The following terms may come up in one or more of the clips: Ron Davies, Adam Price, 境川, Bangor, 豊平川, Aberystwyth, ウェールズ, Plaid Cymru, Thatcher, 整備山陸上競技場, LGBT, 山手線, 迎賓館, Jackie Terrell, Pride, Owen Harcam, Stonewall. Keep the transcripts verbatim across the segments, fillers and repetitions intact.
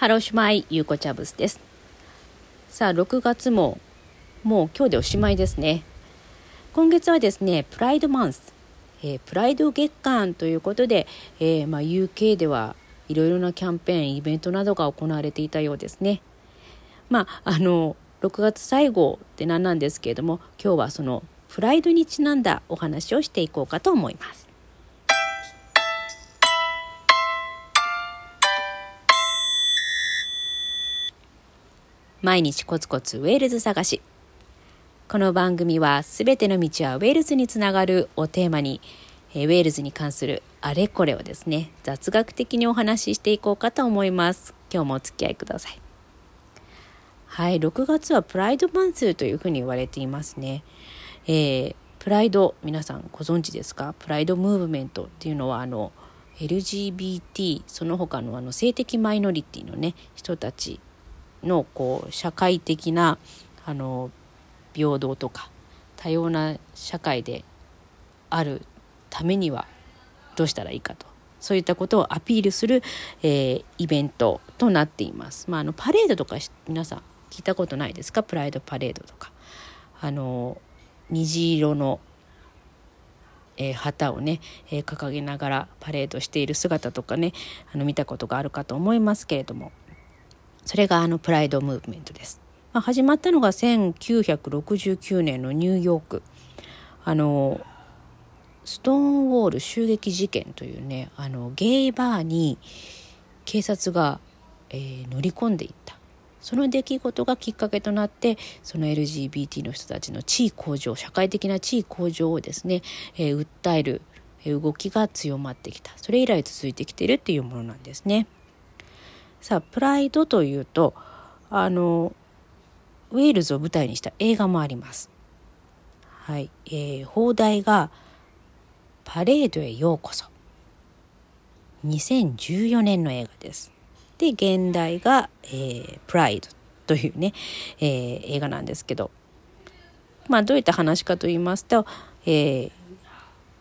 ハローしまい、ゆうこちゃぶすです。さあろくがつももう今日でおしまいですね。今月はですね、プライドマンス、えー、プライド月間ということで、えーまあ、ユーケー ではいろいろなキャンペーン、イベントなどが行われていたようですね。まああのろくがつ最後って何なんですけれども、今日はそのプライドにちなんだお話をしていこうかと思います。毎日コツコツウェールズ探し。この番組はすべての道はウェールズにつながるをテーマに、ウェールズに関するあれこれをですね、雑学的にお話ししていこうかと思います。今日もお付き合いください。はい、ろくがつはプライドマンスというふうに言われていますね。えー、プライド、皆さんご存知ですか？プライドムーブメントっていうのはあの エルジービーティー その他のあの性的マイノリティのね人たちのこう社会的なあの平等とか多様な社会であるためにはどうしたらいいかと、そういったことをアピールする、えー、イベントとなっています。まあ、あのパレードとか皆さん聞いたことないですか？プライドパレードとか、あの虹色の、えー、旗をね、えー、掲げながらパレードしている姿とかね、あの見たことがあるかと思いますけれども、それがあのプライドムーブメントです。まあ、始まったのがせんきゅうひゃくろくじゅうきゅうねんのニューヨーク、あのストーンウォール襲撃事件というね、あのゲイバーに警察が、えー、乗り込んでいった、その出来事がきっかけとなって、その エルジービーティー の人たちの地位向上、社会的な地位向上をですね、えー、訴える動きが強まってきた。それ以来続いてきているっていうものなんですね。さあプライドというと、あのウェールズを舞台にした映画もあります。はい、えー、放題がパレードへようこそ、にせんじゅうよねんの映画です。で現代が、えー、プライドというね、えー、映画なんですけど、まあどういった話かと言いますと、えー、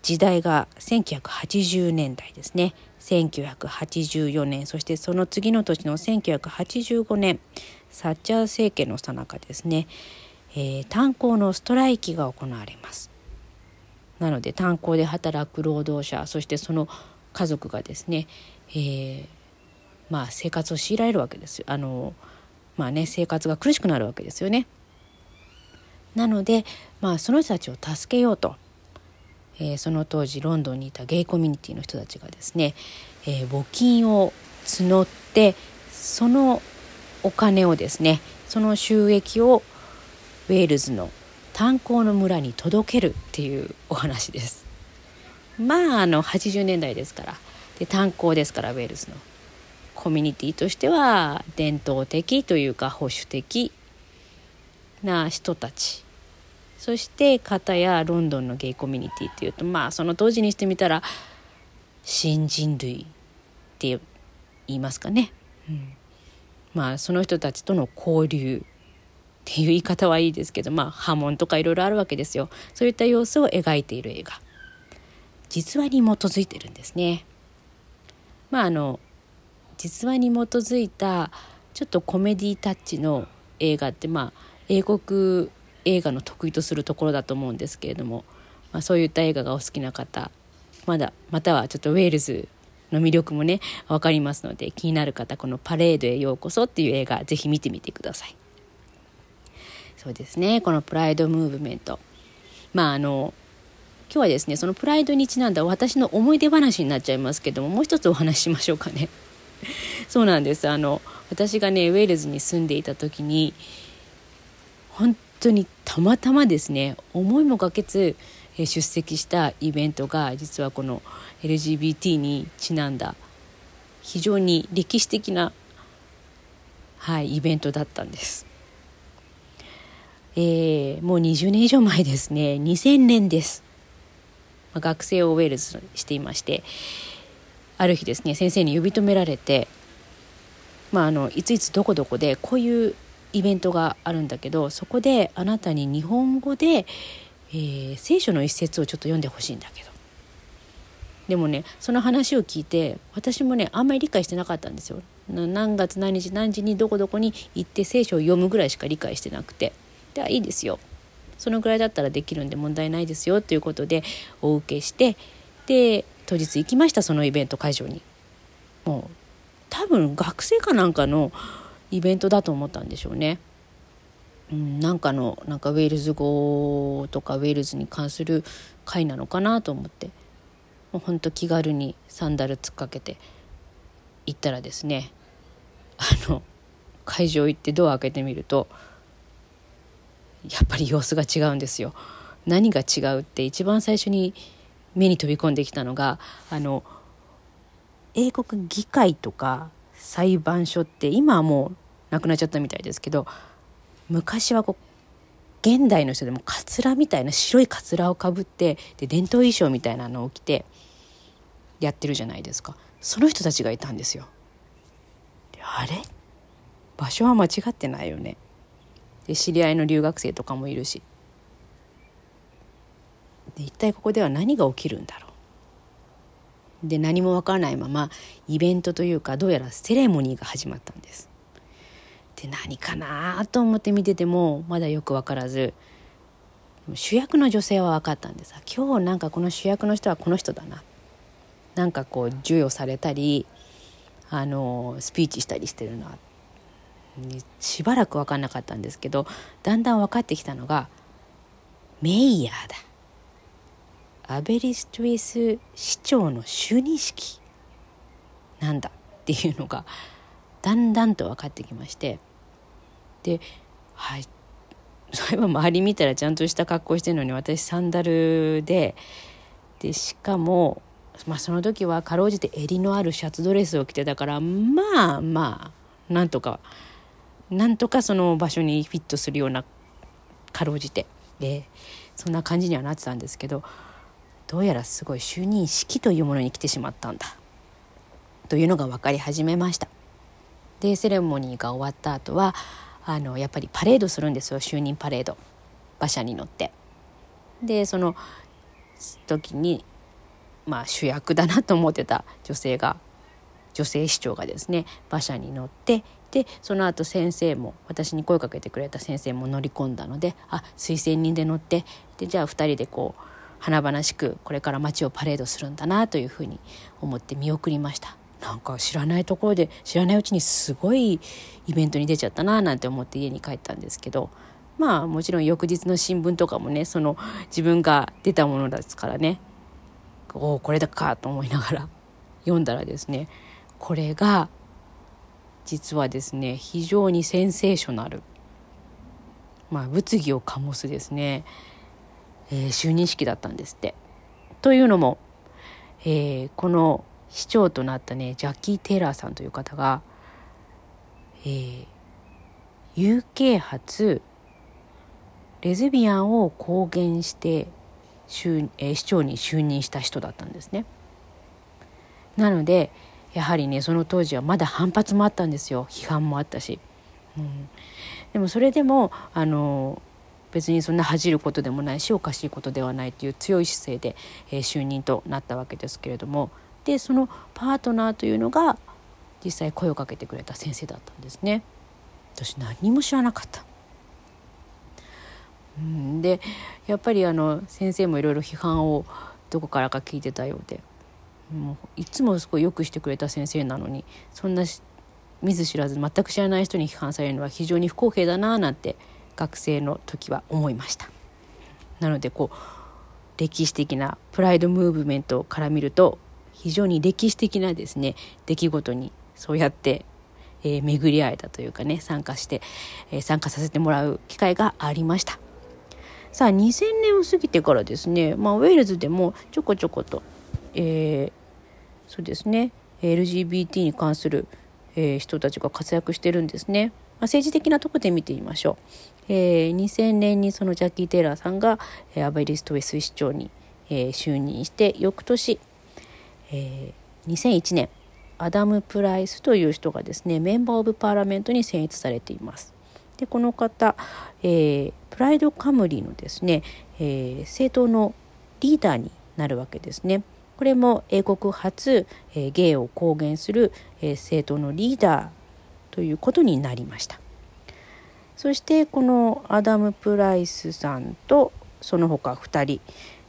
時代がせんきゅうひゃくはちじゅうねんだいですね。せんきゅうひゃくはちじゅうよねん、そしてその次の年のせんきゅうひゃくはちじゅうごねん、サッチャー政権の最中ですね、えー、炭鉱のストライキが行われます。なので炭鉱で働く労働者、そしてその家族がですね、えー、まあ生活を強いられるわけですよ。あのまあね、生活が苦しくなるわけですよね。なので、まあ、その人たちを助けようと、えー、その当時ロンドンにいたゲイコミュニティの人たちがですね、えー、募金を募って、そのお金をですね、その収益をウェールズの炭鉱の村に届けるっていうお話です。まああのはちじゅうねんだいですから、で炭鉱ですから、ウェールズのコミュニティとしては伝統的というか保守的な人たち、そして片やロンドンのゲイコミュニティっていうと、まあその当時にしてみたら新人類って言いますかね、うん、まあ、その人たちとの交流っていう言い方はいいですけど、まあ、波紋とかいろいろあるわけですよ。そういった様子を描いている映画、実話に基づいてるんですね。まああの実話に基づいたちょっとコメディタッチの映画って、まあ英国映画の得意とするところだと思うんですけれども、まあ、そういった映画がお好きな方、まだまたはちょっとウェールズの魅力もね分かりますので、気になる方、このパレードへようこそっていう映画、ぜひ見てみてください。そうですね、このプライドムーブメント、まああの今日はですね、そのプライドにちなんだ私の思い出話になっちゃいますけども、もう一つお話ししましょうかね。そうなんです、あの私がねウェールズに住んでいた時に、本当にたまたまですね、思いもかけず出席したイベントが、実はこの エルジービーティー にちなんだ非常に歴史的な、はい、イベントだったんです。えー、もうにじゅうねんいじょうまえですね。にせんねんです。まあ、学生をウェールズしていまして、ある日ですね、先生に呼び止められて、まあ、あのいついつどこどこでこういうイベントがあるんだけど、そこであなたに日本語で、えー、聖書の一節をちょっと読んでほしいんだけど、でもね、その話を聞いて私もねあんまり理解してなかったんですよ。何月何日何時にどこどこに行って聖書を読むぐらいしか理解してなくて、でいいですよ、そのぐらいだったらできるんで問題ないですよということでお受けして、で当日行きました。そのイベント会場にもう多分学生かなんかのイベントだと思ったんでしょうね。うん、なんかのなんかウェールズ語とかウェールズに関する会なのかなと思って、もうほんと気軽にサンダルつっかけて行ったらですね、あの会場行ってドア開けてみるとやっぱり様子が違うんですよ。何が違うって、一番最初に目に飛び込んできたのが、あの英国議会とか裁判所って今はもうなくなっちゃったみたいですけど、昔はこう現代の人でもカツラみたいな白いカツラをかぶって、で伝統衣装みたいなのを着てやってるじゃないですか。その人たちがいたんですよ。であれ?場所は間違ってないよね。で知り合いの留学生とかもいるし、で一体ここでは何が起きるんだろう。で何もわからないままイベントというか、どうやらセレモニーが始まったんです。で何かなと思って見ててもまだよくわからず、主役の女性は分かったんです。今日なんかこの主役の人はこの人だな、なんかこう授与されたりあのスピーチしたりしてるな。しばらく分かんなかったんですけど、だんだん分かってきたのがメイヤーだ、アベリストゥイス市長の就任式なんだっていうのがだんだんと分かってきまして、で、はい、そういえば周り見たらちゃんとした格好してるのに、私サンダルで、でしかも、まあ、その時はかろうじて襟のあるシャツドレスを着てたから、まあまあなんとかなんとかその場所にフィットするような、かろうじてでそんな感じにはなってたんですけど、どうやらすごい就任式というものに来てしまったんだというのが分かり始めました。でセレモニーが終わった後はあのやっぱりパレードするんですよ。就任パレード、馬車に乗って、でその時に、まあ、主役だなと思ってた女性が女性市長がですね馬車に乗って、でその後先生も、私に声かけてくれた先生も乗り込んだので、あ推薦人で乗って、でじゃあふたりでこう華々しくこれから街をパレードするんだなというふうに思って見送りました。なんか知らないところで知らないうちにすごいイベントに出ちゃったななんて思って家に帰ったんですけど、まあもちろん翌日の新聞とかもね、その自分が出たものですからね、おおこれだかと思いながら読んだらですね、これが実はですね非常にセンセーショナル、まあ物議を醸すですねえー、就任式だったんですって。というのも、えー、この市長となったねジャッキー・テラーさんという方が、えー、ユーケー 初レズビアンを公言して、えー、市長に就任した人だったんですね。なのでやはりねその当時はまだ反発もあったんですよ。批判もあったし、うん、でもそれでもあの別にそんな恥じることでもないしおかしいことではないという強い姿勢で、えー、就任となったわけですけれども、でそのパートナーというのが実際声をかけてくれた先生だったんですね。私何も知らなかった。うんでやっぱりあの先生もいろいろ批判をどこからか聞いてたようで、もういつもすごいよくしてくれた先生なのに、そんな見ず知らず全く知らない人に批判されるのは非常に不公平だななんて学生の時は思いました。なのでこう歴史的なプライドムーブメントから見ると非常に歴史的なですね出来事にそうやって、えー、巡り合えたというかね、参加して、えー、参加させてもらう機会がありました。さあにせんねんを過ぎてからですね、まあ、ウェールズでもちょこちょこと、えー、そうですね エルジービーティー に関する、えー、人たちが活躍してるんですね。まあ、政治的なとこで見てみましょう。えー、にせんねんにそのジャッキー・テイラーさんが、えー、アベリストウェス市長に、えー、就任して、翌年、えー、にせんいちねんアダム・プライスという人がですねメンバー・オブ・パーラメントに選出されています。でこの方、えー、プライド・カムリーのですね、えー、政党のリーダーになるわけですね。これも英国初、えー、ゲイを公言する、えー、政党のリーダーということになりました。そしてこのアダム・プライスさんとその他ふたり、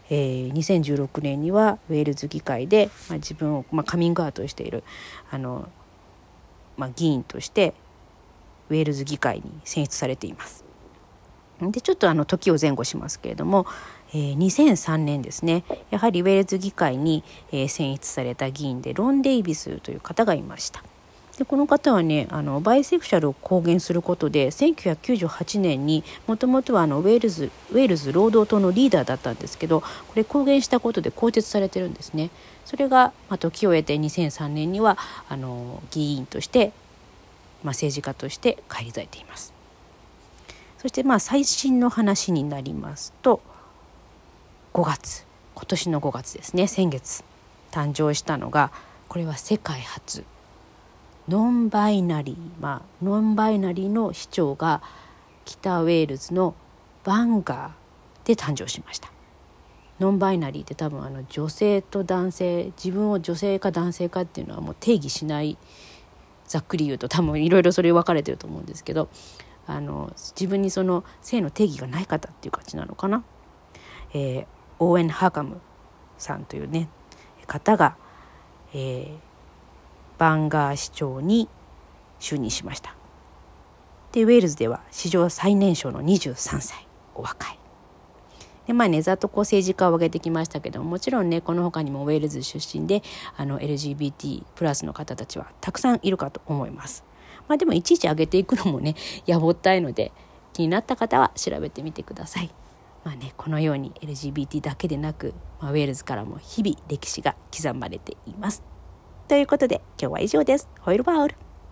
えー、にせんじゅうろくねんにはウェールズ議会で、まあ、自分を、まあ、カミングアウトしているあの、まあ、議員としてウェールズ議会に選出されています。でちょっとあの時を前後しますけれども、えー、にせんさんねんですね、やはりウェールズ議会に、えー、選出された議員でロン・デイビスという方がいました。でこの方はねあのバイセクシャルを公言することでせんきゅうひゃくきゅうじゅうはちねんにもともとはあのウェールズ、ウェールズ労働党のリーダーだったんですけど、これ公言したことで更迭されてるんですね。それが、まあ、時を経てにせんさんねんにはあの議員として、まあ、政治家として返り咲いています。そしてまあ最新の話になりますと、ごがつ、今年のごがつですね、先月誕生したのが、これは世界初ノンバイナリー、まあ、ノンバイナリーの市長が北ウェールズのバンガーで誕生しました。ノンバイナリーって多分あの女性と男性、自分を女性か男性かっていうのはもう定義しない、ざっくり言うと多分いろいろそれ分かれてると思うんですけど、あの自分にその性の定義がない方っていう感じなのかな、えー、オーエン・ハーカムさんというね方が、えー、バンガー市長に就任しました。でウェールズでは史上最年少のにじゅうさんさい、お若いで、まあね、ざっとこう政治家を挙げてきましたけども、もちろんねこの他にもウェールズ出身であの エルジービーティー プラスの方たちはたくさんいるかと思います。まあ、でもいちいち上げていくのもねやぼったいので、気になった方は調べてみてください。まあね、このように エルジービーティー だけでなく、まあ、ウェールズからも日々歴史が刻まれています。ということで今日は以上です。ホイルバウル。